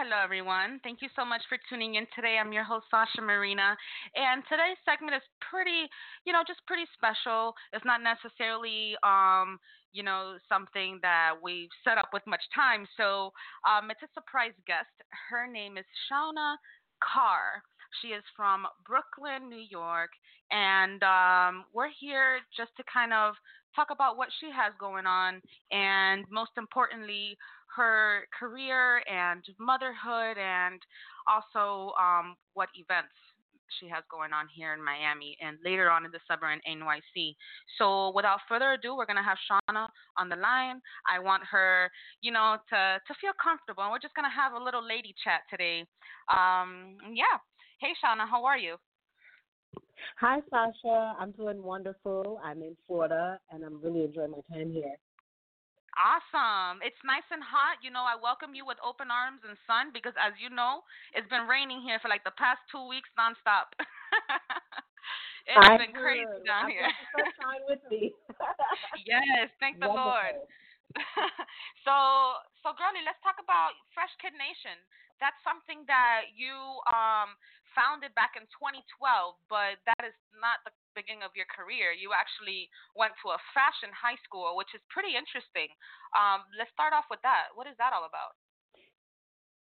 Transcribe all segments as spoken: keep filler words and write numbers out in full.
hello, everyone. Thank you so much for tuning in today. I'm your host, Sasha Marina, and today's segment is pretty, you know, just pretty special. It's not necessarily, um, you know, something that we've set up with much time, so um, it's a surprise guest. Her name is Shauna Carr. She is from Brooklyn, New York, and um, we're here just to kind of talk about what she has going on, and most importantly, her career and motherhood, and also um, what events she has going on here in Miami and later on in the summer in N Y C. So without further ado, we're going to have Shauna on the line. I want her, you know, to, to feel comfortable, and we're just going to have a little lady chat today. Um, yeah. Hey, Shauna, how are you? Hi, Sasha. I'm doing wonderful. I'm in Florida, and I'm really enjoying my time here. Awesome. It's nice and hot. You know, I welcome you with open arms and sun because, as you know, it's been raining here for like the past two weeks nonstop. It's I been heard. crazy down I here. Sunshine with me. Yes, thank the wonderful. Lord. so, so girlie, let's talk about Fresh Kid Nation. That's something that you um, founded back in twenty twelve, but that is not the beginning of your career. You actually went to a fashion high school, which is pretty interesting. Um, let's start off with that. What is that all about?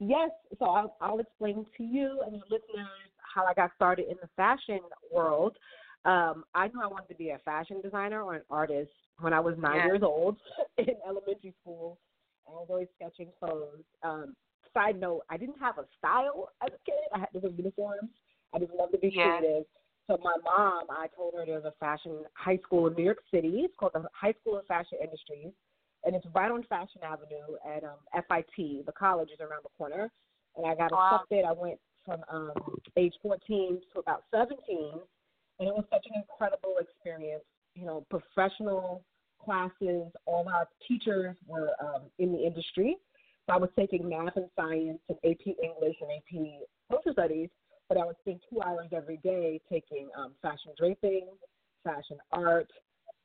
Yes, so I'll, I'll explain to you and your listeners how I got started in the fashion world. Um, I knew I wanted to be a fashion designer or an artist when I was nine yes. years old in elementary school. I was always sketching clothes. Um, side note, I didn't have a style as a kid. I had different uniforms. I just loved to be yeah. creative. So my mom, I told her there's a fashion high school in New York City. It's called the High School of Fashion Industries, and it's right on Fashion Avenue at um, F I T. The college is around the corner, and I got wow. accepted. I went from um, age fourteen to about seventeen, and it was such an incredible experience. You know, professional classes. All our teachers were um, in the industry. So I was taking math and science and A P English and A P Social Studies, but I would spend two hours every day taking um, fashion draping, fashion art,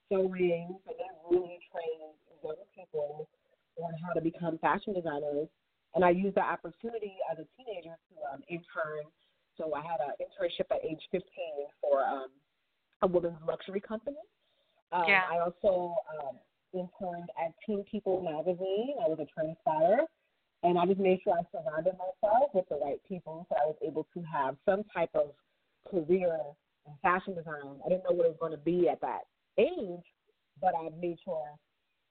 sewing, and then really training young people on how to become fashion designers. And I used the opportunity as a teenager to um, intern. So I had an internship at age fifteen for um, a women's luxury company. Um, yeah. I also um, interned at Teen People magazine. I was a transpirer, and I just made sure I surrounded myself with the right people so I was able to have some type of career in fashion design. I didn't know what it was going to be at that age, but I made sure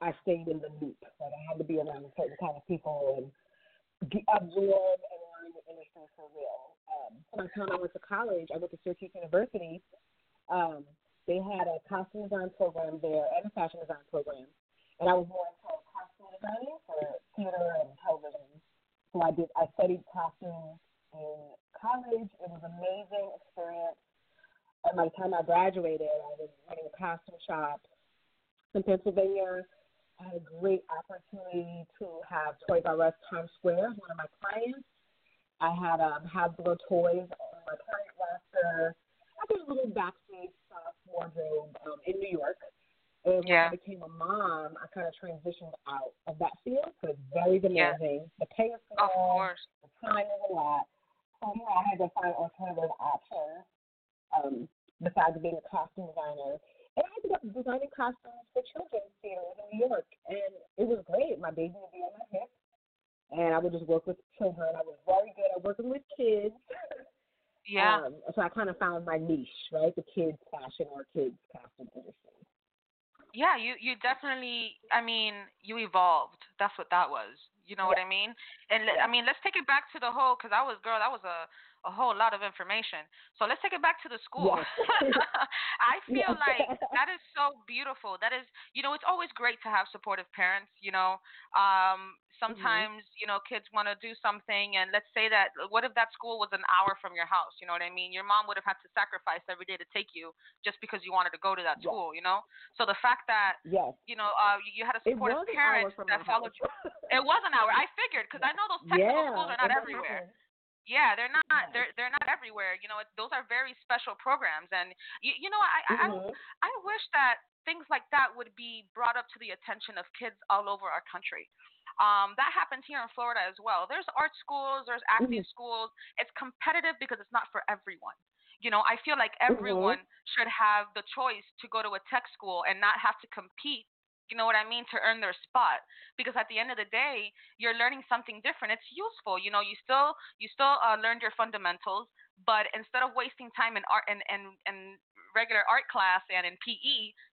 I stayed in the loop. Like I had to be around certain kind of people and get, absorb and learn the industry for real. Um, by the time I went to college, I went to Syracuse University. Um, They had a costume design program there and a fashion design program. And I was more into costume designing for theater and television. So I did. I studied costume in college. It was an amazing experience. And by the time I graduated, I was running a costume shop in Pennsylvania. I had a great opportunity to have Toys R Us Times Square as one of my clients. I had um, Hasbro toys on my client roster. I did a little backstage soft wardrobe um, in New York. And when yeah. I became a mom, I kind of transitioned out of that field because it's very demanding. Yeah. The pay is small. Of course. The time is a lot. So, you know, I had to find alternative options um, besides being a costume designer. And I ended up designing costumes for children's theaters in New York. And it was great. My baby would be on my hip. And I would just work with children. I was very good at working with kids. Yeah. Um, so I kind of found my niche, right? The kids' fashion or kids' costume industry. Yeah, you, you definitely, I mean, you evolved. That's what that was. You know yeah. what I mean? And, yeah. I mean, let's take it back to the whole, because I was, girl, that was a, a whole lot of information. So let's take it back to the school. Yeah. I feel yeah. like that is so beautiful. That is, you know, it's always great to have supportive parents, you know. Um, sometimes, mm-hmm. you know, kids want to do something, and let's say that, what if that school was an hour from your house? You know what I mean? Your mom would have had to sacrifice every day to take you just because you wanted to go to that yeah. school, you know. So the fact that, yes. you know, uh, you had a supportive parent that followed you. It was an hour. I figured, because I know those technical yeah, schools are not everywhere. Happens. Yeah, they're not. They're they're not everywhere. You know, it, those are very special programs, and you, you know, I, mm-hmm. I I wish that things like that would be brought up to the attention of kids all over our country. Um, that happens here in Florida as well. There's art schools, there's acting mm-hmm. schools. It's competitive because it's not for everyone. You know, I feel like everyone mm-hmm. should have the choice to go to a tech school and not have to compete, you know what I mean, to earn their spot. Because at the end of the day, you're learning something different. It's useful. You know, you still you still uh, learned your fundamentals, but instead of wasting time in art and and and regular art class and in P E,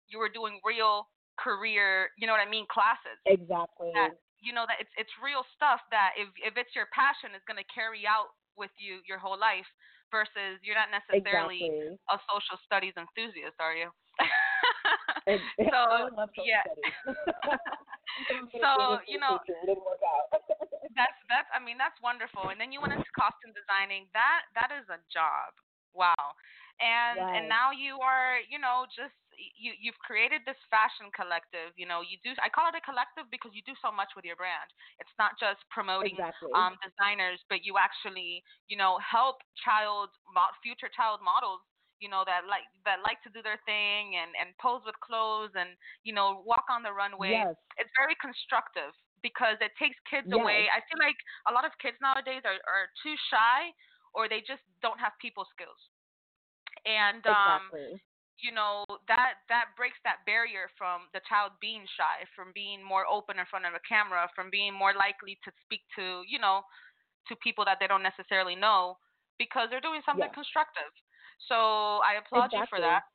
you were doing real career, you know what I mean, classes. Exactly. That, you know, that it's it's real stuff that if if it's your passion, it's going to carry out with you your whole life. Versus you're not necessarily exactly. a social studies enthusiast, are you? so, I love social yeah. studies. so, you know, it didn't work out. that's, that's, I mean, that's wonderful. And then you went into costume designing. That, that is a job. Wow. And, yes. and now you are, you know, just, you, you've created this fashion collective, you know, you do, I call it a collective because you do so much with your brand. It's not just promoting exactly. um, designers, but you actually, you know, help child, future child models, you know, that like, that like to do their thing and, and pose with clothes and, you know, walk on the runway. Yes. It's very constructive because it takes kids yes. away. I feel like a lot of kids nowadays are, are too shy or they just don't have people skills. And, um, exactly. you know, that, that breaks that barrier from the child being shy, from being more open in front of a camera, from being more likely to speak to, you know, to people that they don't necessarily know because they're doing something yeah. constructive. So I applaud exactly. you for that.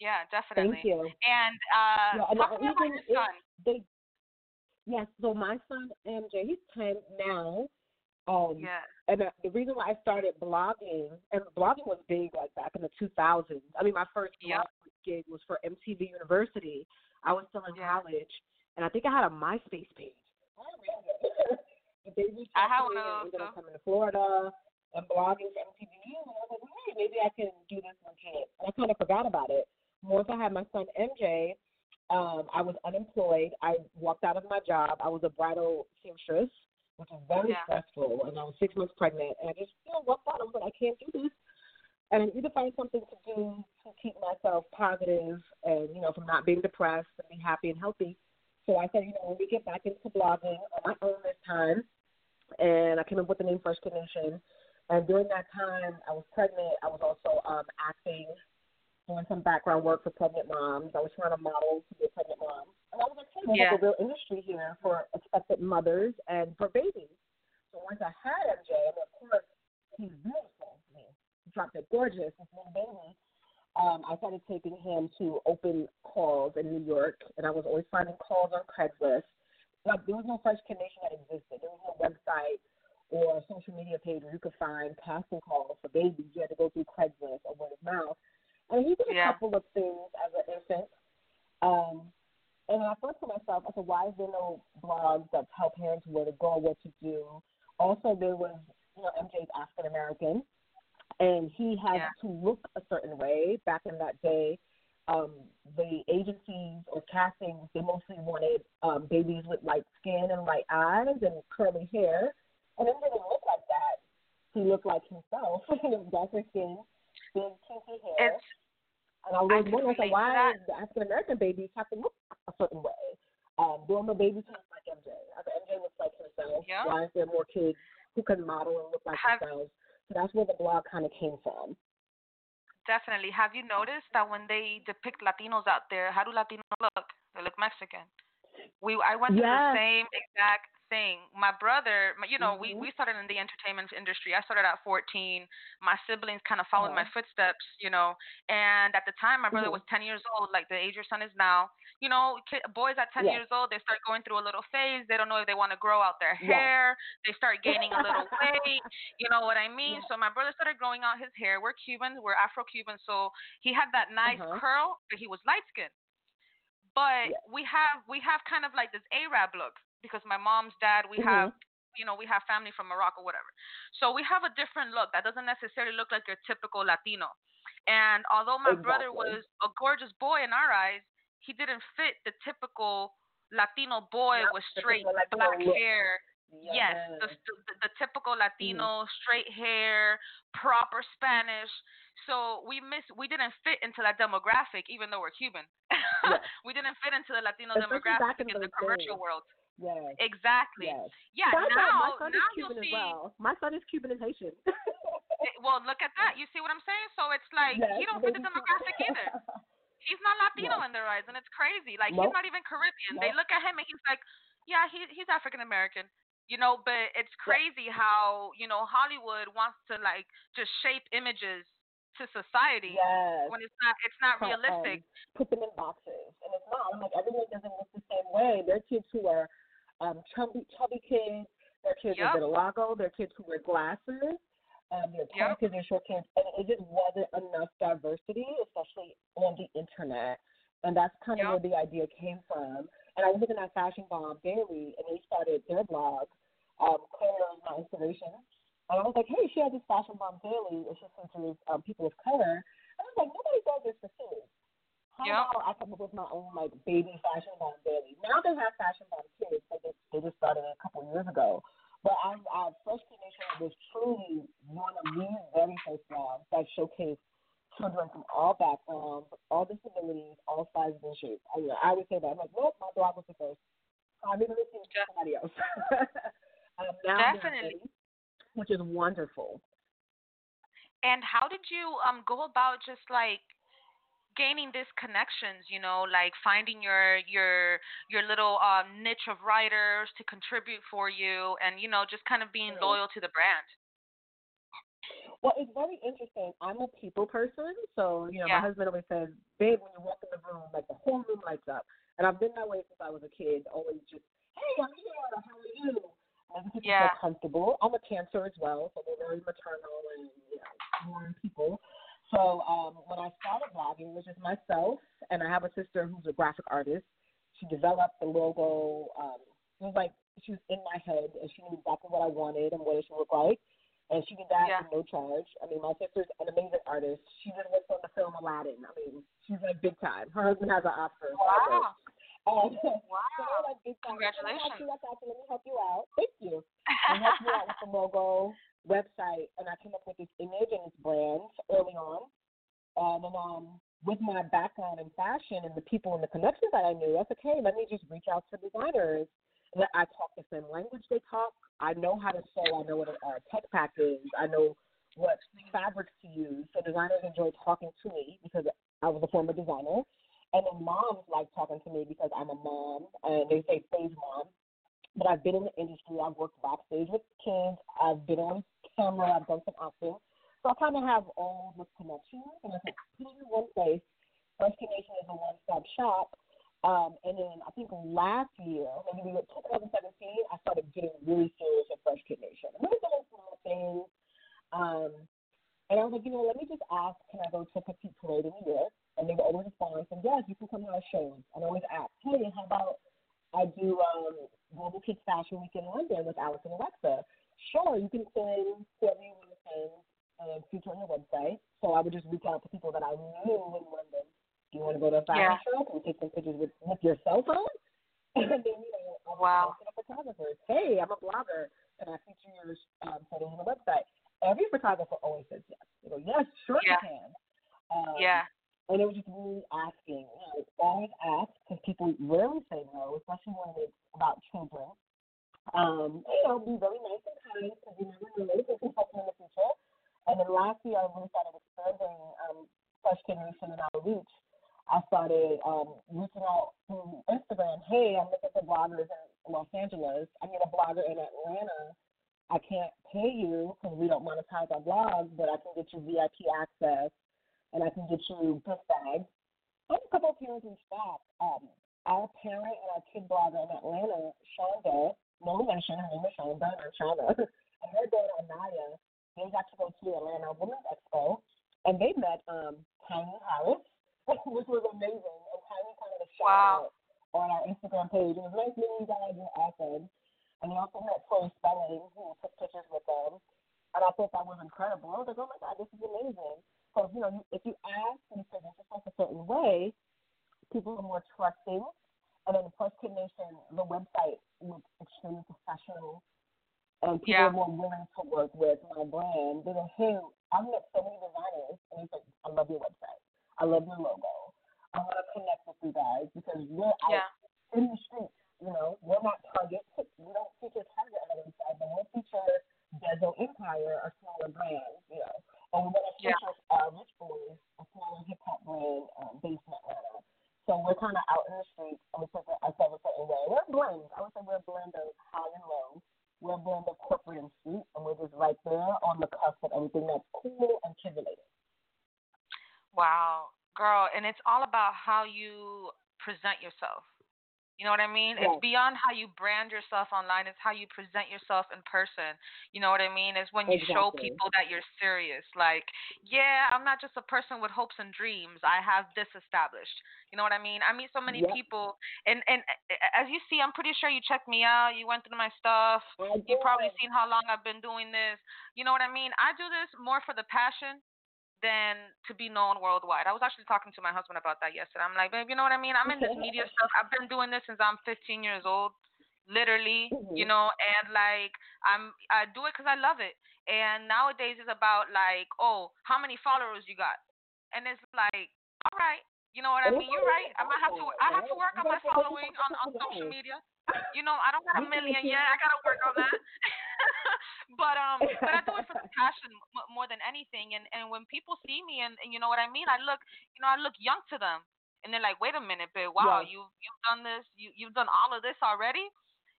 Yeah, definitely. Thank you. And, uh, yeah, and talk to me about your son. They, yes, so my son, M J, he's ten now. Um, yes. And uh, the reason why I started blogging, and blogging was big like back in the two thousands. I mean, my first yep. blog gig was for M T V University. I was still in yeah. college, and I think I had a MySpace page. They reached out to me and ended up coming to Florida and blogging for M T V U. And I was like, hey, maybe I can do this legit. And I kind of forgot about it. Once I had my son M J, um, I was unemployed. I walked out of my job. I was a bridal seamstress, which was very yeah. stressful, and I was six months pregnant, and I just, you know, walked out, I was like, I can't do this, and I need to find something to do to keep myself positive and, you know, from not being depressed and being happy and healthy. So I said, you know, when we get back into blogging on my own this time, and I came up with the name Fresh Kid Nation, and during that time, I was pregnant, I was also um, acting, doing some background work for pregnant moms, I was trying to model to be a pregnant mom. And I was like, hey, there's yeah. a real industry here for expectant mothers and for babies. So once I had M J, and of course, he's beautiful. He dropped it gorgeous, this little baby. Um, I started taking him to open calls in New York, and I was always finding calls on Craigslist. Like, there was no Fresh Kid Nation that existed. There was no website or social media page where you could find casting calls for babies. You had to go through Craigslist or word of mouth. And he did a yeah. couple of things as an infant. Um, And I thought to myself, I said, why is there no blogs that tell parents where to go, what to do? Also, there was, you know, M J's African-American, and he had yeah. to look a certain way. Back in that day, um, the agencies or castings, they mostly wanted um, babies with light skin and light eyes and curly hair. And M J didn't look like that. He looked like himself, you know, darker skin, big, kinky hair. It's- And I was wondering, so why do African-American babies have to look a certain way? Um, do all my babies look like M J? I mean, M J looks like himself. Yeah. Why is there more kids who can model and look like have, themselves? So that's where the blog kind of came from. Definitely. Have you noticed that when they depict Latinos out there, how do Latinos look? They look Mexican. We I went through yes. the same exact thing. My brother, you know, mm-hmm. we, we started in the entertainment industry. I started at fourteen. My siblings kind of followed mm-hmm. my footsteps, you know. And at the time, my brother mm-hmm. was ten years old, like the age your son is now. You know, kids, boys at ten yes. years old, they start going through a little phase. They don't know if they want to grow out their yes. hair. They start gaining a little weight. You know what I mean? Yes. So my brother started growing out his hair. We're Cubans. We're Afro-Cuban. So he had that nice mm-hmm. curl, but he was light-skinned. But yeah. we have we have kind of like this Arab look because my mom's dad, we mm-hmm. have, you know, we have family from Morocco, whatever. So we have a different look that doesn't necessarily look like your typical Latino. And although my exactly. brother was a gorgeous boy in our eyes, he didn't fit the typical Latino boy yeah, with straight black look. Hair. Yes, yes the, the, the typical Latino, mm. straight hair, proper Spanish. So we miss, we didn't fit into that demographic, even though we're Cuban. Yes. We didn't fit into the Latino especially demographic in, in the commercial days. World. yes. Exactly. Yes. Yeah. So now, my son now is Cuban as see, well. My son is Cuban and Haitian. Well, look at that. You see what I'm saying? So it's like yes, he don't fit the demographic either. He's not Latino yes. in their eyes, and it's crazy. Like nope. he's not even Caribbean. Nope. They look at him and he's like, yeah, he he's African American. You know, but it's crazy yes. how, you know, Hollywood wants to like just shape images to society yes. when it's not it's not and, realistic. Um, put them in boxes, and it's not. I'm like, everyone doesn't look the same way. There are kids who are um, chubby, chubby kids. There are kids yep. with vitiligo. There are kids who wear glasses. Um, there are yep. tall kids, there are short kids, and it just wasn't enough diversity, especially on the internet. And that's kind of yep. where the idea came from. And I was looking at Fashion Bomb Daily, and they started their blog. Um, Claire was my inspiration. And I was like, hey, she has this Fashion Bomb Daily. It's just centers um, people of color. And I was like, nobody does this for kids. How yep. I come up with my own, like, baby Fashion Bomb Daily? Now they have Fashion Bomb Kids. They just, they just started a couple years ago. But I, I Fresh Kid Nation was truly one of the very first blogs that showcased children from all backgrounds, all disabilities, all sizes and shapes. I, you know, I would say that. I'm like, nope, my blog was the first. I'm even listening to somebody else. um, now Definitely. Ready, which is wonderful. And how did you um go about just, like, gaining these connections, you know, like finding your your your little um, niche of writers to contribute for you and, you know, just kind of being mm-hmm. loyal to the brand? Well, it's very interesting. I'm a people person. So, you know, yeah. my husband always says, babe, when you walk in the room, like the whole room lights up. And I've been that way since I was a kid, always just, hey, I'm here. How are you? And people yeah. feel comfortable. I'm a Cancer as well, so they're very maternal and, you know, warm people. So um, when I started blogging, it was just myself, and I have a sister who's a graphic artist. She developed the logo. Um, it was like she was in my head, and she knew exactly what I wanted and what it should look like, and she did that yeah. at no charge. I mean, my sister's an amazing artist. She did work on the film Aladdin. I mean, she's like big time. Her husband has an Oscar. Wow. Um, wow. So like, congratulations. Let me, help you, let me help you out. Thank you. Let me help you out with the logo. Website, and I came up with this image and this brand early on. Um, and um, with my background in fashion and the people and the connections that I knew, I said, hey, let me just reach out to designers. That I talk the same language they talk. I know how to sew. I know what a uh, tech pack is. I know what fabrics to use. So designers enjoy talking to me because I was a former designer. And then moms like talking to me because I'm a mom, and they say stage mom. But I've been in the industry. I've worked backstage with kids. I've been on camera. I've done some acting. So I kind of have all the connections. And I think put it in one place. Fresh Kid Nation is a one-stop shop. Um, and then I think last year, maybe we were twenty seventeen, I started getting really serious at Fresh Kid Nation. I'm really doing small things. Um, and I was like, you know, let me just ask, can I go to a petite parade in New York? And they were always responding, saying, yes, you can come to our shows. And I always ask, hey, how about I do um, Global Kids Fashion Week in London with Alice and Alexa. Sure, you can send whoever you want to send and feature on your website. So I would just reach out to people that I knew in London. Do you want to go to a fashion yeah. show? Can you take some pictures with, with your cell phone? And then, you know, I'm wow. a photographer. Hey, I'm a blogger, and I feature your um, photos on the website. Every photographer always says yes. They go, yes, sure yeah. you can. Um, yeah. And it was just really asking. You know, always ask, because people rarely say no, especially when it's about children. Um, you know, be very nice and kind, because you never know if it's helping in the future. And then last year, I really started expanding um, Fresh Kid Nation and our reach. I started um, reaching out through Instagram. Hey, I'm looking for bloggers in Los Angeles. I need a blogger in Atlanta. I can't pay you because we don't monetize our blogs, but I can get you V I P access. And I can get you gift bags. I have a couple of parents in stock. Um, our parent and our kid blogger in Atlanta, Shonda, no mention, her name is Shonda, not Shauna, and her daughter, Anaya, they got to go to the Atlanta Women's Expo, and they met um, Tiny Harris, which was amazing. And Tiny kind of a shout wow. out on our Instagram page. It was nice meeting you guys, you're awesome. And we also met Chloe Spelling, who took pictures with them. And I thought that was incredible. I was like, oh my God, this is amazing. Because, you know, if you ask and say this is like a certain way, people are more trusting. And then Fresh Kid Nation, the website looks extremely professional. And people yeah. are more willing to work with my brand. They're like, hey, I've met so many designers. And it's like, I love your website. I love your logo. I want to connect with you guys because we're yeah. out in the streets. You know, we're not targeted. But we went to uh, Rich Boys, a small hip hop brand um, based in Atlanta. So we're kind of out in the streets, and we put ourselves a certain way. We're a blend. I would say we're a blend of high and low. We're a blend of corporate and street, and we're just right there on the cusp of everything that's cool and kid related. Wow, girl, and it's all about how you present yourself. You know what I mean? Yes. It's beyond how you brand yourself online. It's how you present yourself in person. You know what I mean? It's when you exactly. show people that you're serious. Like, yeah, I'm not just a person with hopes and dreams. I have this established. You know what I mean? I meet so many yep. people. And, and as you see, I'm pretty sure you checked me out. You went through my stuff. You've probably seen how long I've been doing this. You know what I mean? I do this more for the passion than to be known worldwide. I was actually talking to my husband about that yesterday. I'm like, babe, you know what I mean? I'm in this media stuff. I've been doing this since I'm fifteen years old, literally, mm-hmm. you know, and, like, I'm, I do it because I love it. And nowadays it's about, like, oh, how many followers you got? And it's like, all right, you know what I mean? You're right. I might have to, I have to work on my following on, on social media. You know, I don't got a million yet. I got to work on that. But um, but I do it for the passion more than anything. And, and when people see me and, and you know what I mean, I look, you know, I look young to them, and they're like, wait a minute, babe, wow, yeah. you you've done this, you you've done all of this already,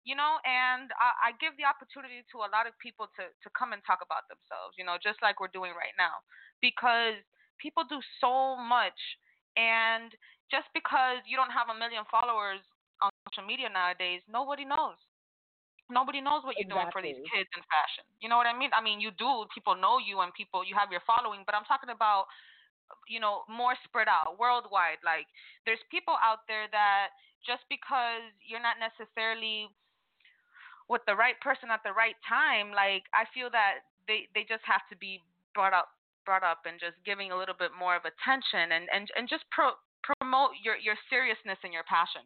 you know. And I, I give the opportunity to a lot of people to to come and talk about themselves, you know, just like we're doing right now, because people do so much, and just because you don't have a million followers on social media nowadays, nobody knows. Nobody knows what you're exactly. doing for these kids in fashion. You know what I mean? I mean, you do. People know you and people, you have your following. But I'm talking about, you know, more spread out, worldwide. Like, there's people out there that just because you're not necessarily with the right person at the right time, like, I feel that they, they just have to be brought up brought up and just giving a little bit more of attention and, and, and just pro- promote your, your seriousness and your passion.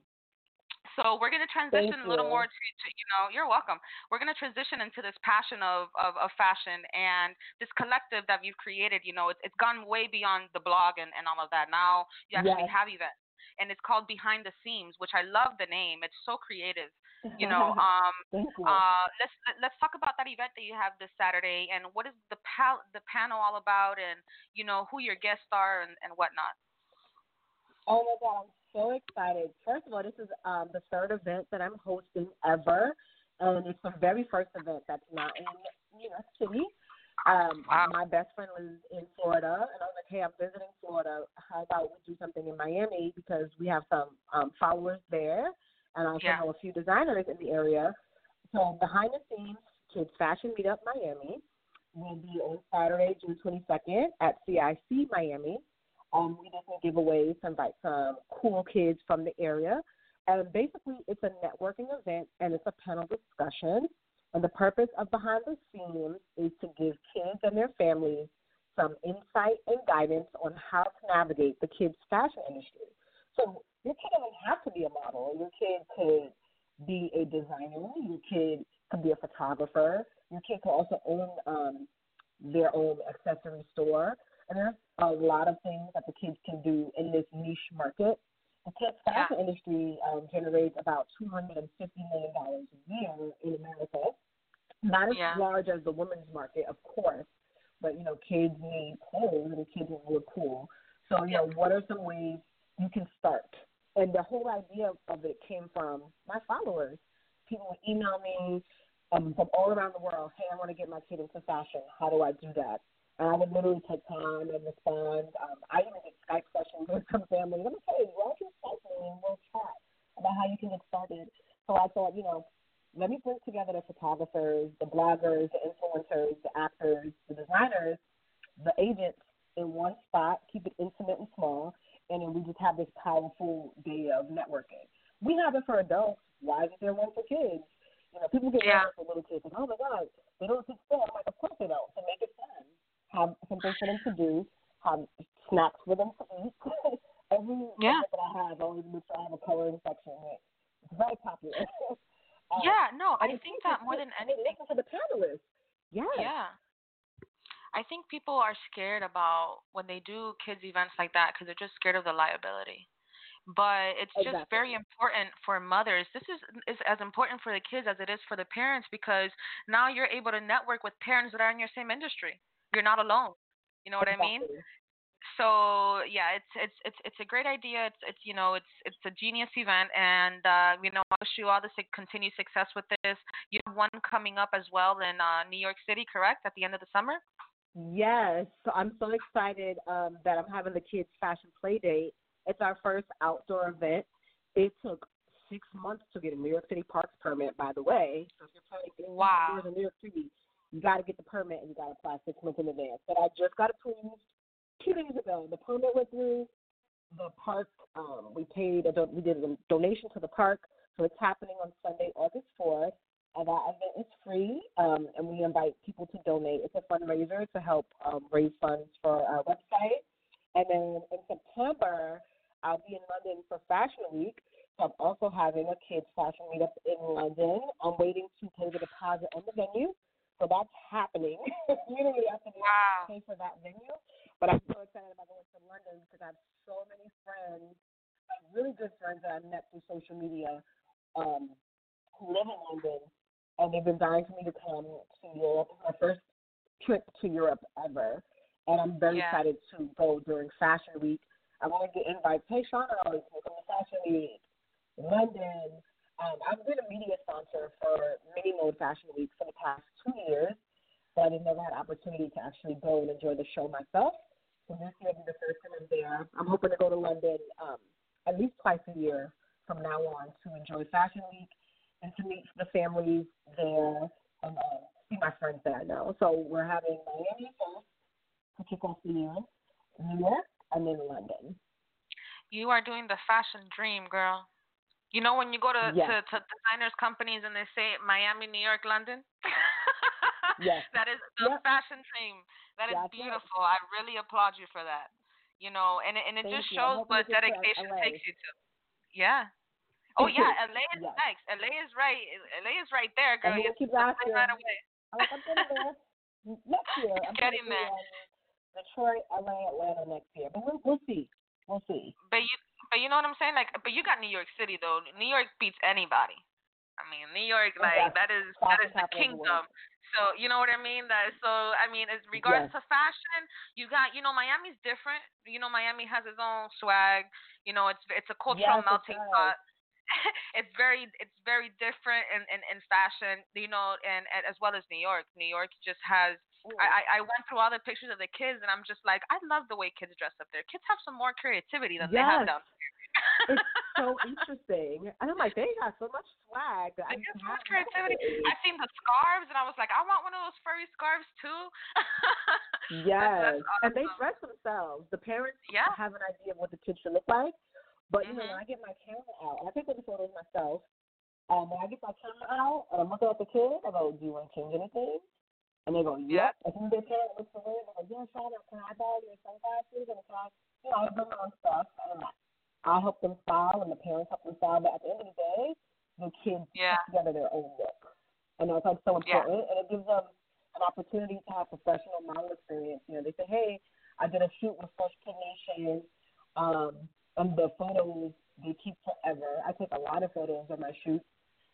So we're going to transition a little more to, to, you know, you're welcome. We're going to transition into this passion of, of, of fashion and this collective that you've created. You know, it's, it's gone way beyond the blog and, and all of that. Now you actually yes. have events, and it's called Behind the Scenes, which I love the name. It's so creative. You know, um, Thank you. Uh, let's let's talk about that event that you have this Saturday, and what is the pal- the panel all about, and, you know, who your guests are and, and whatnot. Oh my God. So excited. First of all, this is um, the third event that I'm hosting ever, and it's the very first event that's not in New York City. Um, wow. My best friend lives in Florida, and I was like, hey, I'm visiting Florida. How about we do something in Miami, because we have some um, followers there, and I also yeah. know a few designers in the area. So Behind the Scenes Kids Fashion Meetup Miami will be on Saturday, June twenty-second at C I C Miami. Um, we just give away some like some cool kids from the area, and basically it's a networking event, and it's a panel discussion. And the purpose of Behind the Scenes is to give kids and their families some insight and guidance on how to navigate the kids' fashion industry. So your kid doesn't have to be a model. Your kid could be a designer. Your kid could be a photographer. Your kid could also own um, their own accessory store. And there's a lot of things that the kids can do in this niche market. The kids' fashion yeah. industry um, generates about two hundred fifty million dollars a year in America. Not as yeah. large as the women's market, of course, but, you know, kids need clothes and kids will look cool. So, you yeah. know, what are some ways you can start? And the whole idea of it came from my followers. People would email me um, from all around the world, hey, I want to get my kid into fashion. How do I do that? And I would literally take time and respond. Um, I even did Skype sessions with some family. Let me tell you, why don't you Skype me and we'll chat about how you can get started. So I thought, you know, let me bring together the photographers, the bloggers, the influencers, the actors, the designers, the agents in one spot, keep it intimate and small, and then we just have this powerful day of networking. We have it for adults. Why is there one for kids? You know, people get nervous yeah. for little kids. And, oh, my God, they don't sit still. I'm like, of course they don't. So make it fun. Have something for them to do, have snacks for them to eat. Every yeah. that I have, I always make sure I have a coloring section. It's very popular. um, yeah, no, I think that more than anything. Listen to the panelists. Yeah. Yeah. I think people are scared about when they do kids' events like that because they're just scared of the liability. But it's exactly. just very important for mothers. This is, is as important for the kids as it is for the parents, because now you're able to network with parents that are in your same industry. You're not alone. You know what exactly. I mean? So yeah, it's it's it's it's a great idea. It's it's you know it's it's a genius event, and uh, you know I wish you all the su- continued success with this. You have one coming up as well in uh, New York City, correct? At the end of the summer. Yes, so I'm so excited um, that I'm having the kids' fashion play date. It's our first outdoor event. It took six months to get a New York City Parks permit, by the way. So if you're planning to wow. in New York City, you got to get the permit and you got to apply six months in advance. But I just got approved two days ago. The permit went through. The park, um, we paid a don- we did a donation to the park, so it's happening on Sunday, August fourth. And that event is free, um, and we invite people to donate. It's a fundraiser to help um, raise funds for our website. And then in September, I'll be in London for Fashion Week. So I'm also having a kids' fashion meetup in London. I'm waiting to pay the deposit on the venue, so that's happening. You don't really have to wow. pay for that venue. But I'm so excited about going to London because I have so many friends, like really good friends that I met through social media um, who live in London, and they've been dying for me to come to Europe. It's my first trip to Europe ever, and I'm very yeah. excited to go during Fashion Week. I'm going to get invites. Hey, Shauna, always come to Fashion Week. London. Um, I've been a media sponsor for Mini Mode Fashion Week for the past two years, but I've never had an opportunity to actually go and enjoy the show myself. So this year will be the first time I'm there. I'm hoping to go to London um, at least twice a year from now on to enjoy Fashion Week and to meet the families there and uh, see my friends that I know. So we're having Miami first to kick off the year, New York, and then London. You are doing the fashion dream, girl. You know when you go to, yes. to, to designers' companies and they say Miami, New York, London? Yes. That is the yes. fashion dream. That yes. is beautiful. Yes. I really applaud you for that. You know, and, and it Thank just you. shows what dedication takes you to. Yeah. Oh, yeah, L A is yes. next. L A is right. L A is right there, girl. You're exactly. right away. I'm getting there next year. I'm getting there. Detroit, L A, Atlanta next year. But we'll, we'll see. We'll see. But you. But you know what I'm saying? Like, but you got New York City though. New York beats anybody. I mean, New York, like that is that is the kingdom. So you know what I mean? That so I mean, as regards yes. to fashion, you got you know Miami's different. You know Miami has its own swag. You know it's it's a cultural yes, melting pot. It's very it's very different in, in, in fashion. You know, and, and as well as New York. New York just has. I, I went through all the pictures of the kids, and I'm just like, I love the way kids dress up there. Kids have some more creativity than yes. they have down here. It's so interesting. And I'm like, they got so much swag. That like, so much creativity. I've seen the scarves, and I was like, I want one of those furry scarves, too. Yes. That's, that's awesome. And they dress themselves. The parents yeah. have an idea of what the kids should look like. But, mm-hmm. you know, when I get my camera out, I take the photos myself. And when I get my camera out, and I'm looking at the kid, I go, do you want to change anything? And they go, yep. I think they can't look for it. They're like, yeah, Shauna, can I buy your sunglasses? And can I, you know, I bring my own stuff. And I help them style, and the parents help them style. But at the end of the day, the kids yeah. put together their own look. And that's like so important. Yeah. And it gives them an opportunity to have professional model experience. You know, they say, hey, I did a shoot with Fresh Kid Nation. Um, and the photos they keep forever. I take a lot of photos of my shoots.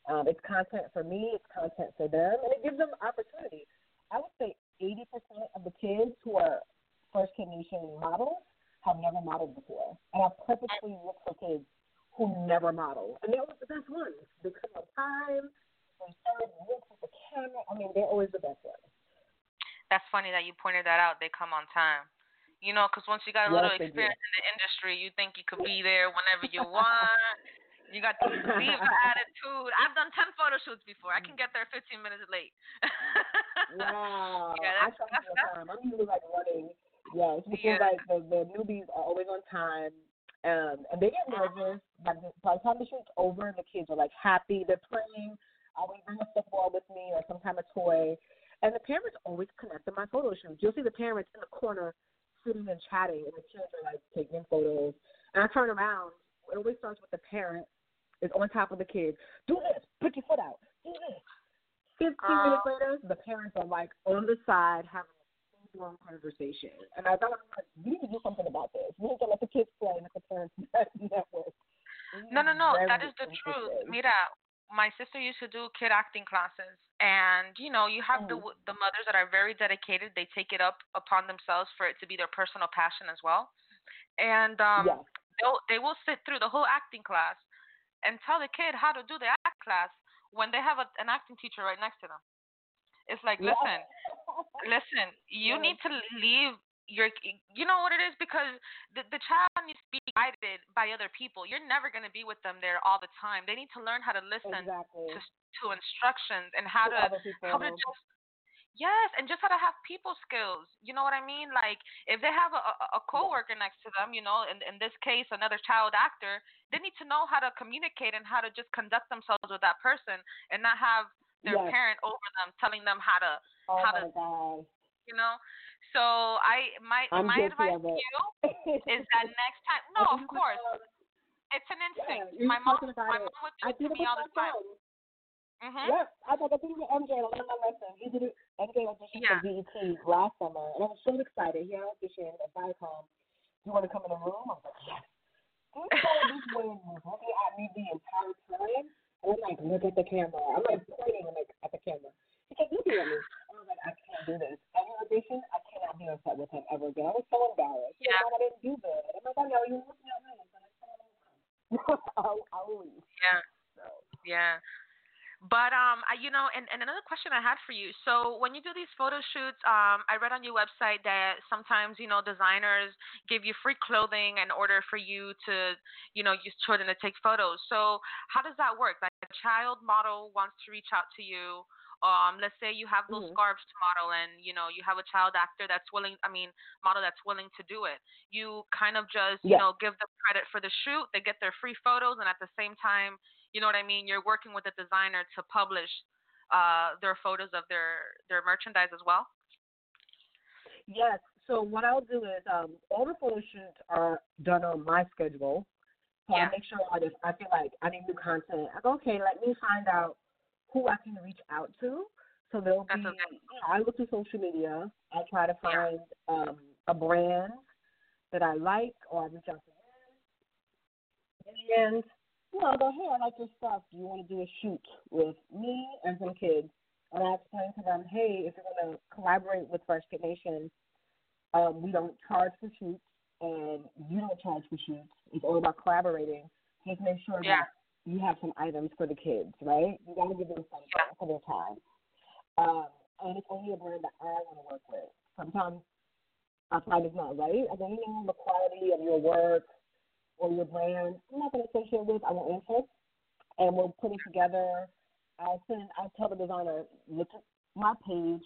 Um, it's content for me. It's content for them. And it gives them opportunity. I would say eighty percent of the kids who are First Kid Nation models have never modeled before. And I purposely look for kids who never model. And they're always the best ones. They come on time. They serve looks with the camera. I mean, they're always the best ones. That's funny that you pointed that out. They come on time. You know, because once you got a yes, little experience in the industry, you think you could be there whenever you want. You got the diva attitude. I've done ten photo shoots before. I can get there fifteen minutes late. Wow. Yeah, that's, I that's, that's, time. I'm usually like running. Yeah, it's because yeah. like the, the newbies are always on time. Um, and they get nervous. By the, by the time the shoot's over, the kids are like happy. They're playing. I always bring a football with me or sometime a toy. And the parents always connect to my photo shoots. You'll see the parents in the corner sitting and chatting, and the kids are like taking photos. And I turn around. It always starts with the parent. Is on top of the kids. Do this. Put your foot out. Do this. Fifteen uh, minutes later, the parents are like on the side having a full blown conversation. And I thought, like, we need to do something about this. We need to let the kids play and let the parents network. No, no, no. That is the truth. Mira, my sister used to do kid acting classes, And, you know, you have mm-hmm. the the mothers that are very dedicated. They take it up upon themselves for it to be their personal passion as well. And um, yes. they'll, they will sit through the whole acting class and tell the kid how to do the act class when they have a, an acting teacher right next to them. It's like, yes. listen, listen, you yes. need to leave. You're, you know what it is? Because the, the child needs to be guided by other people. You're never going to be with them there all the time. They need to learn how to listen exactly. to, to instructions and how to, how to just, yes, and just how to have people skills. You know what I mean? Like, if they have a, a, a coworker next to them, you know, in, in this case, another child actor, they need to know how to communicate and how to just conduct themselves with that person and not have their yes. parent over them telling them how to, oh how to, God. you know. So I my I'm my advice to you is that next time. No, of course, it's an instinct. Yeah, my mom, my mom would do it to me all the time. Mm-hmm. Yes, I got the thing with M J. I learned my lesson. He did it. M J auditioned yeah. for B E T last summer, and I was so excited. He had auditioned at Viacom. You want to come in the room? I was like, yes. He's this way looking at me the entire time, and I'm like, look at the camera. I'm like pointing like at the camera. He kept looking at me. I was like, I can't do this. Any audition, I cannot be upset with him ever again. I was so embarrassed. Yeah. I didn't do good. And I'm like, I know you're looking at me. I'll leave. Yeah. So. Yeah. But, um, I, you know, and, and another question I had for you. So when you do these photo shoots, um, I read on your website that sometimes, you know, designers give you free clothing in order for you to, you know, use children to take photos. So how does that work? Like, a child model wants to reach out to you. Um, let's say you have those mm-hmm. scarves to model and, you know, you have a child actor that's willing, I mean, model that's willing to do it. You kind of just, yes. you know, give them credit for the shoot. They get their free photos. And at the same time, you know what I mean? You're working with a designer to publish uh, their photos of their, their merchandise as well. Yes. So what I'll do is um, all the photo shoots are done on my schedule. So yeah. I make sure I, just, I feel like I need new content. I go, okay, let me find out who I can reach out to. So there'll be, okay. I look through social media. I try to find yeah. um, a brand that I like, or I reach out to them. And, you know, I go, hey, I like your stuff. Do you want to do a shoot with me and some kids? And I explain to them, hey, if you're going to collaborate with Fresh Kid Nation, um, we don't charge for shoots, and you don't charge for shoots. It's all about collaborating. Just make sure yeah. that you have some items for the kids, right? You got to give them something yeah. for their time. Um, and it's only a brand that I want to work with. Sometimes I find it's not right. I don't know the quality of your work or your brand. I'm not going to associate with. I want interest. And we'll put it together. I'll send, I'll tell the designer, look at my page,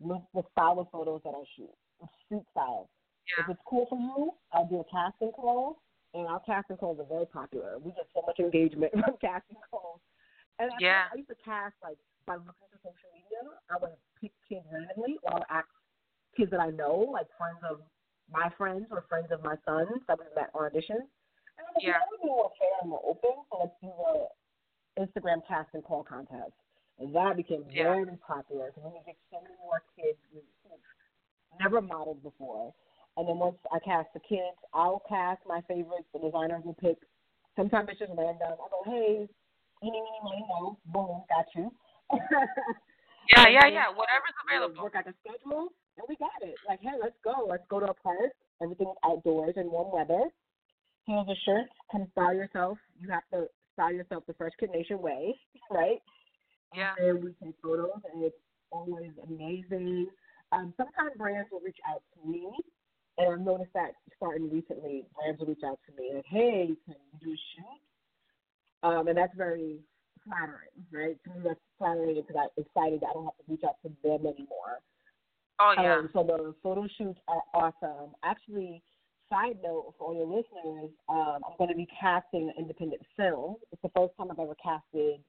look at the style of photos that I shoot. It's shoot style. Yeah. If it's cool for you, I'll do a casting call. And our casting calls are very popular. We get so much engagement from casting calls. And I, yeah. I used to cast, like, by looking at social media. I would pick kids randomly, or I would ask kids that I know, like friends of my friends or friends of my sons that we met on auditions. And I was like, I'm more fair and more open, so let's do an Instagram casting call contest. And that became yeah. very popular because we get so many more kids who've never modeled before. And then once I cast the kids, I'll cast my favorites. The designers will pick. Sometimes it's just random. I go, hey, eeny, meeny, miny, mo, boom, got you. yeah, yeah, yeah. Whatever's available. Work out the schedule, and we got it. Like, hey, let's go. Let's go to a park. Everything's outdoors in warm weather. Here's a shirt. Come style yourself. You have to style yourself the Fresh Kid Nation way, right? Yeah. And then we take photos, and it's always amazing. Um, sometimes brands will reach out to me. And I've noticed that starting recently, brands will reach out to me like, hey, can you do a shoot? Um, and that's very flattering, right? To me, that's flattering because I'm excited that I don't have to reach out to them anymore. Oh, yeah. Um, so the photo shoots are awesome. Actually, side note for all your listeners, um, I'm going to be casting an independent film. It's the first time I've ever casted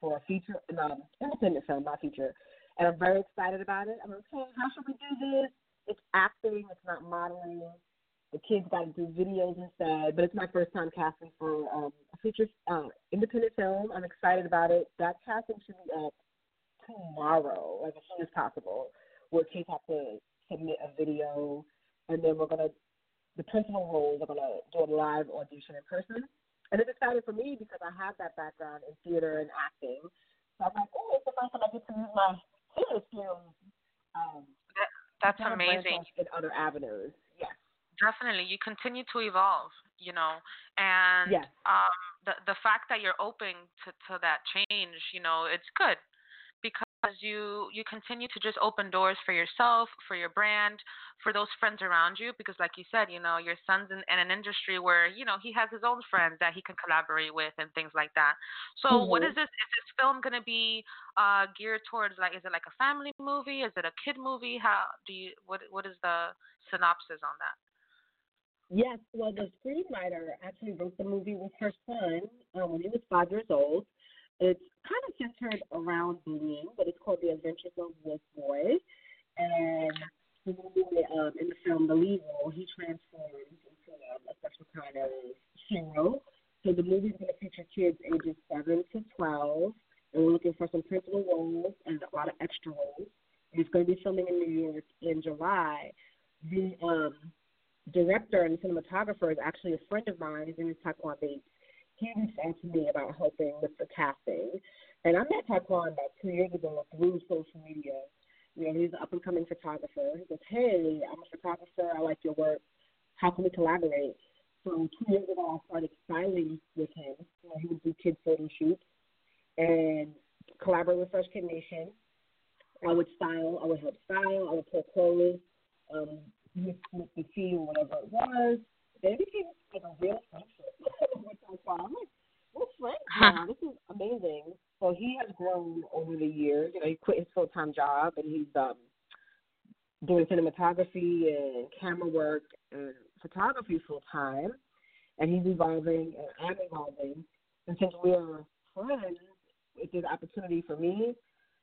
for a feature, an um, independent film, not feature. And I'm very excited about it. I'm like, okay, how should we do this? It's acting, it's not modeling. The kids got to do videos instead. But it's my first time casting for um, a feature uh, independent film. I'm excited about it. That casting should be up tomorrow, like as soon as possible, where kids have to submit a video. And then we're going to, the principal roles are going to do a live audition in person. And it's exciting for me because I have that background in theater and acting. So I'm like, oh, it's the first time I get to use my theater skills. Um, that, that's amazing. In other avenues, yes. Definitely. You continue to evolve, you know, and yes. um, the the fact that you're open to, to that change, you know, it's good because you, you continue to just open doors for yourself, for your brand, for those friends around you. Because like you said, you know, your son's in, in an industry where, you know, he has his own friends that he can collaborate with and things like that. So mm-hmm. what is this? Is this film going to be uh, geared towards, like, is it like a family movie? Is it a kid movie? How do you, what, what is the synopsis on that? Yes, well, the screenwriter actually wrote the movie with her son um, when he was five years old. It's kind of centered around bullying, but it's called The Adventures of Wolf Boy. And he, um, in the film, the lead role, he transforms into um, a special kind of hero. So the movie is going to feature kids ages seven to twelve, and we're looking for some principal roles and a lot of extra roles. And it's going to be filming in New York in July. The um, director and cinematographer is actually a friend of mine. His name is Taquan Bates. He reached out to me about helping with the casting. And I met Taquan about two years ago through social media. You know, he's an up-and-coming photographer. He goes, hey, I'm a photographer. I like your work. How can we collaborate? So two years ago, I started styling with him. You know, he would do kid photo shoots and collaborate with Fresh Kid Nation. I would style. I would help style. I would pull clothes. Um, With, with the team or whatever it was, they became like a real friendship. Which I thought, I'm like, we're friends now. This is amazing. So he has grown over the years. You know, he quit his full time job and he's um, doing cinematography and camera work and photography full time. And he's evolving and I'm evolving. And since we're friends, it's an opportunity for me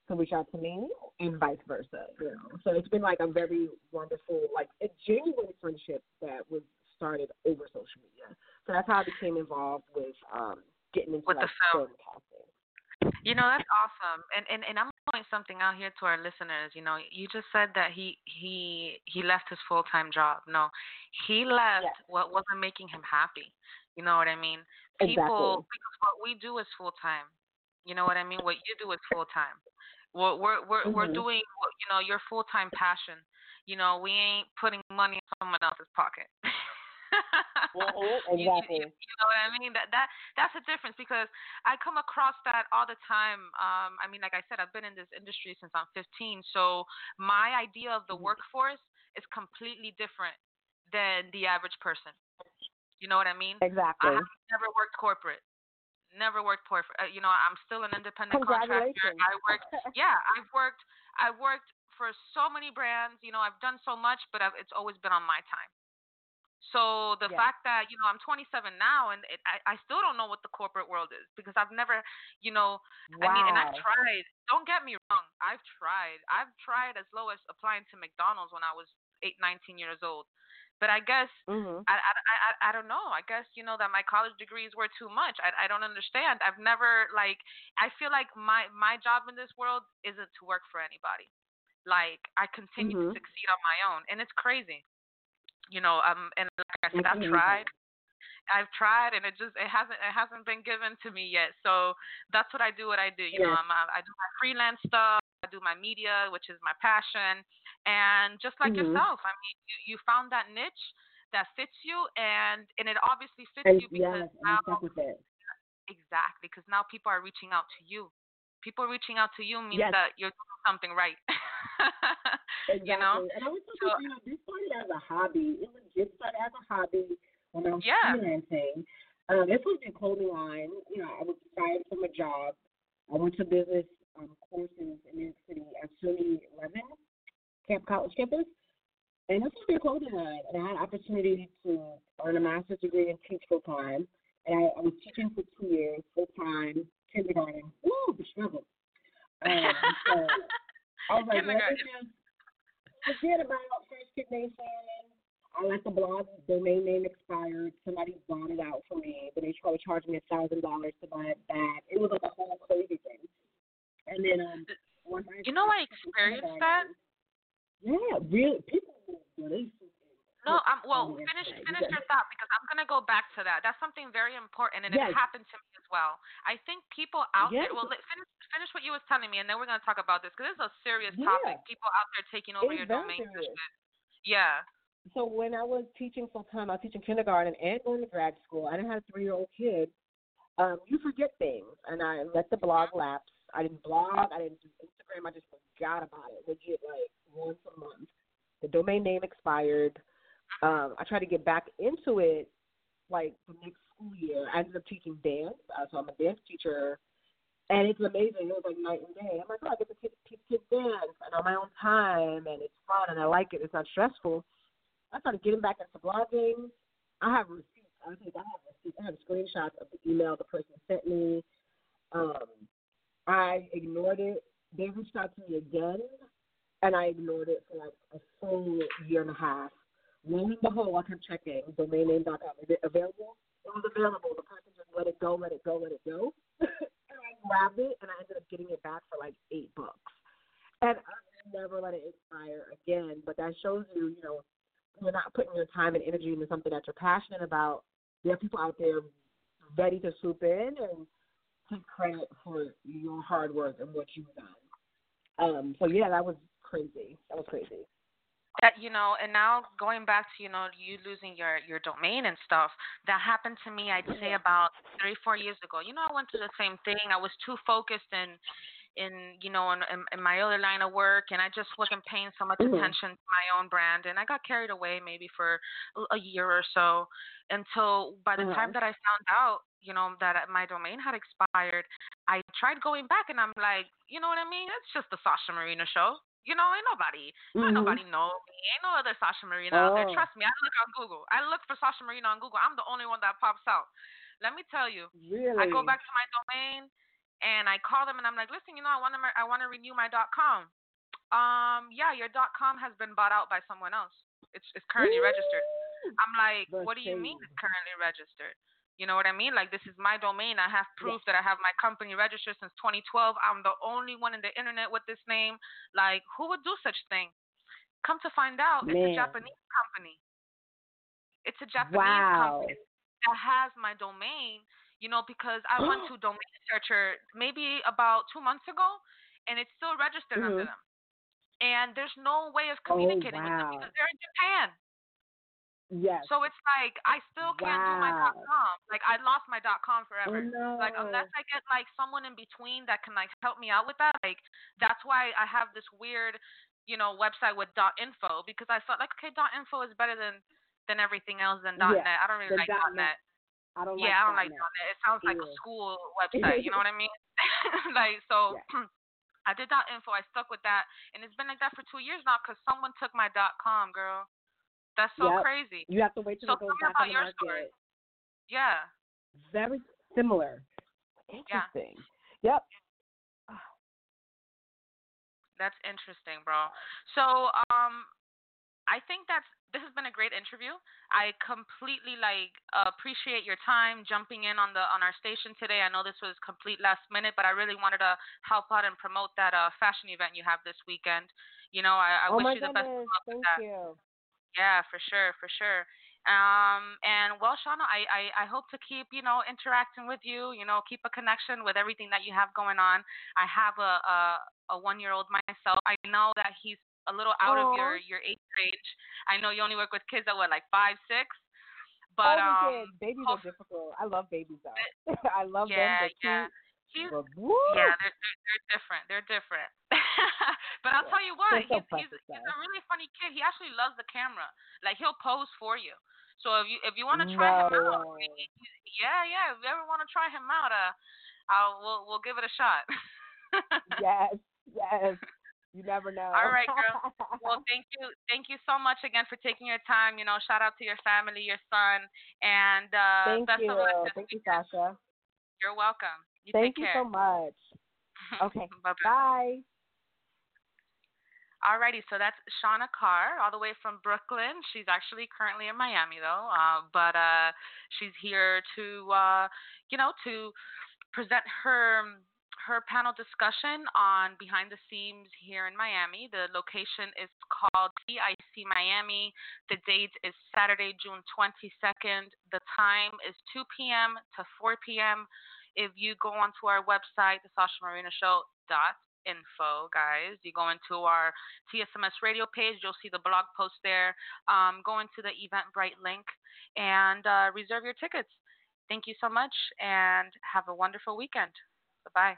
to reach out to me, and vice versa, you know. So it's been like a very wonderful, like a genuine friendship that was started over social media. So that's how I became involved with um, getting into with like, the film casting. You know, that's awesome. And, and and I'm throwing something out here to our listeners. You know, you just said that he he he left his full time job. No, he left yes. what wasn't making him happy. You know what I mean? People, exactly. Because what we do is full time. You know what I mean? What you do is full time. We're we're we're, mm-hmm. we're doing, you know, your full time passion. You know, we ain't putting money in someone else's pocket. mm-hmm. Exactly. You, you, you know what I mean? That that that's the difference because I come across that all the time. Um, I mean, like I said, I've been in this industry since I'm fifteen, so my idea of the workforce is completely different than the average person. You know what I mean? Exactly. I've never worked corporate. Never worked for, you know, I'm still an independent contractor. I worked, yeah, I've worked, I've worked for so many brands, you know, I've done so much, but I've, it's always been on my time. So the yeah. fact that, you know, I'm twenty-seven now and it, I, I still don't know what the corporate world is because I've never, you know, wow. I mean, and I've tried, don't get me wrong. I've tried, I've tried as low as applying to McDonald's when I was eight, nineteen years old. But I guess, mm-hmm. I, I, I, I don't know, I guess, you know, that my college degrees were too much. I, I don't understand. I've never, like, I feel like my, my job in this world isn't to work for anybody. Like, I continue mm-hmm. to succeed on my own. And it's crazy. You know, um, and like I said, I've tried. I've tried, and it just, it hasn't, it hasn't been given to me yet. So that's what I do, what I do. You yeah. know, I'm, I do my freelance stuff. I do my media, which is my passion, and just like mm-hmm. yourself, I mean, you, you found that niche that fits you, and, and it obviously fits and, you because yes, now exactly because now people are reaching out to you. People reaching out to you means yes. that you're doing something right. Exactly. You know, and I was thinking, so, you know, this started as a hobby. It legit started as a hobby when I was yeah. freelancing. Um, this was a clothing line. You know, I was fired from a job. I went to business. Um, courses in New York City at SUNY eleven, Camp College Campus, and this was their clothing line. And I had an opportunity to earn a master's degree and teach full time. And I, I was teaching for two years full time kindergarten. Woo, the struggle. Um, so I was like, let's just forget about Fresh Kid Nation. I let the blog domain name expired. Somebody bought it out for me, but they tried to charge me a thousand dollars to buy it back. It was like a whole crazy thing. And then, um, one night, you know, I experienced that. Yeah, really, people were really No, I'm, well, finish finish your thought, because I'm going to go back to that. That's something very important, and yes. it happened to me as well. I think people out yes. there – well, finish, finish what you was telling me, and then we're going to talk about this, because this is a serious yeah. topic, people out there taking over it your domain. Yeah. So when I was teaching full-time, I was teaching kindergarten and going to grad school, and I had a three-year-old kid. Um, you forget things, and I let the blog lapse. I didn't blog. I didn't do Instagram. I just forgot about it. Legit, like once a month. The domain name expired. Um, I tried to get back into it, like, the next school year. I ended up teaching dance, uh, so I'm a dance teacher, and it's amazing. It was, like, night and day. I'm like, oh, I get to teach kids dance, and on my own time, and it's fun, and I like it. It's not stressful. I started getting back into blogging. I have receipts. I have receipts. I have screenshots of the email the person sent me. Um, I ignored it. They reached out to me again, and I ignored it for, like, a full year and a half. Lo and behold, I kept checking domain name dot com. Is it available? It was available. The person just let it go, let it go, let it go. And I grabbed it, and I ended up getting it back for like eight bucks. And I never let it expire again. But that shows you, you know, you're not putting your time and energy into something that you're passionate about. There are people out there ready to swoop in and take credit for your hard work and what you've done. Um, so yeah, that was crazy. That was crazy. That, you know, and now going back to, you know, you losing your, your domain and stuff, that happened to me, I'd say, about three, four years ago. You know, I went through the same thing. I was too focused in, in you know, in, in my other line of work, and I just wasn't paying so much mm-hmm. attention to my own brand. And I got carried away maybe for a year or so until by the mm-hmm. time that I found out, you know, that my domain had expired, I tried going back, and I'm like, you know what I mean? It's just the Sasha Marina show. You know, ain't nobody, mm-hmm. ain't nobody know me. Ain't no other Sasha Marina oh. out there. Trust me, I look on Google. I look for Sasha Marina on Google. I'm the only one that pops out. Let me tell you. Really? I go back to my domain, and I call them, and I'm like, listen, you know, I want to, I want to renew my .com. Um, yeah, your .com has been bought out by someone else. It's it's currently Woo! registered. I'm like, That's what do you mean it's currently registered? You know what I mean? Like, this is my domain. I have proof yeah. that I have my company registered since twenty twelve. I'm the only one in the internet with this name. Like, who would do such thing? Come to find out, Man. it's a Japanese company. It's a Japanese wow. company that has my domain, you know, because I went to Domain Searcher maybe about two months ago, and it's still registered mm-hmm. under them. And there's no way of communicating oh, wow. with them because they're in Japan. Yes. So it's like I still can't wow. do my .com. Like, I lost my .com forever. Oh, no. Like, unless I get like someone in between that can like help me out with that. Like, that's why I have this weird, you know, website with .info, because I felt like, okay, .info is better than, than everything else than yeah. .net. I don't really the like .net. .net. I don't. Yeah, like I don't .net. like .net. It sounds like yeah. a school website. You know what I mean? Like, so. Yeah. I did .info. I stuck with that, and it's been like that for two years now because someone took my .com, girl. That's so yep. crazy. You have to wait till so it goes back on the market. Story. Yeah. Very similar. Interesting. Yeah. Yep. That's interesting, bro. So, um, I think that's this has been a great interview. I completely like appreciate your time jumping in on the on our station today. I know this was complete last minute, but I really wanted to help out and promote that uh, fashion event you have this weekend. You know, I, I oh wish you the goodness. best of luck Thank with that. You. Yeah, for sure, for sure. Um, and, well, Shauna, I, I, I hope to keep, you know, interacting with you, you know, keep a connection with everything that you have going on. I have a, a, a one-year-old myself. I know that he's a little out Aww. of your, your age range. I know you only work with kids that were, like, five, six. But, oh, um, babies are difficult. I love babies, though. I love yeah, them. Yeah, yeah. He's, yeah, they're, they're, they're different. They're different. But I'll yeah. tell you what, so he's, he's, he's a really funny kid. He actually loves the camera. Like, he'll pose for you. So if you if you want to try no. him out, yeah, yeah. If you ever want to try him out, uh, I'll we'll we'll give it a shot. Yes, yes. You never know. All right, girl. Well, thank you. Thank you so much again for taking your time. You know, shout out to your family, your son, and uh, thank best you. of luck. Thank you, Sasha. You're welcome. You Thank you so much. Okay. Bye. Alrighty, so that's Shauna Carr, all the way from Brooklyn. She's actually currently in Miami, though, uh, but uh, she's here to, uh, you know, to present her her panel discussion on Behind the Seams here in Miami. The location is called C I C Miami. The date is Saturday, June twenty-second. The time is two p.m. to four p.m. If you go onto our website, the Sasha Marina Show dot info, guys, you go into our T S M S radio page, you'll see the blog post there. Um, go into the Eventbrite link and uh, reserve your tickets. Thank you so much and have a wonderful weekend. Bye-bye.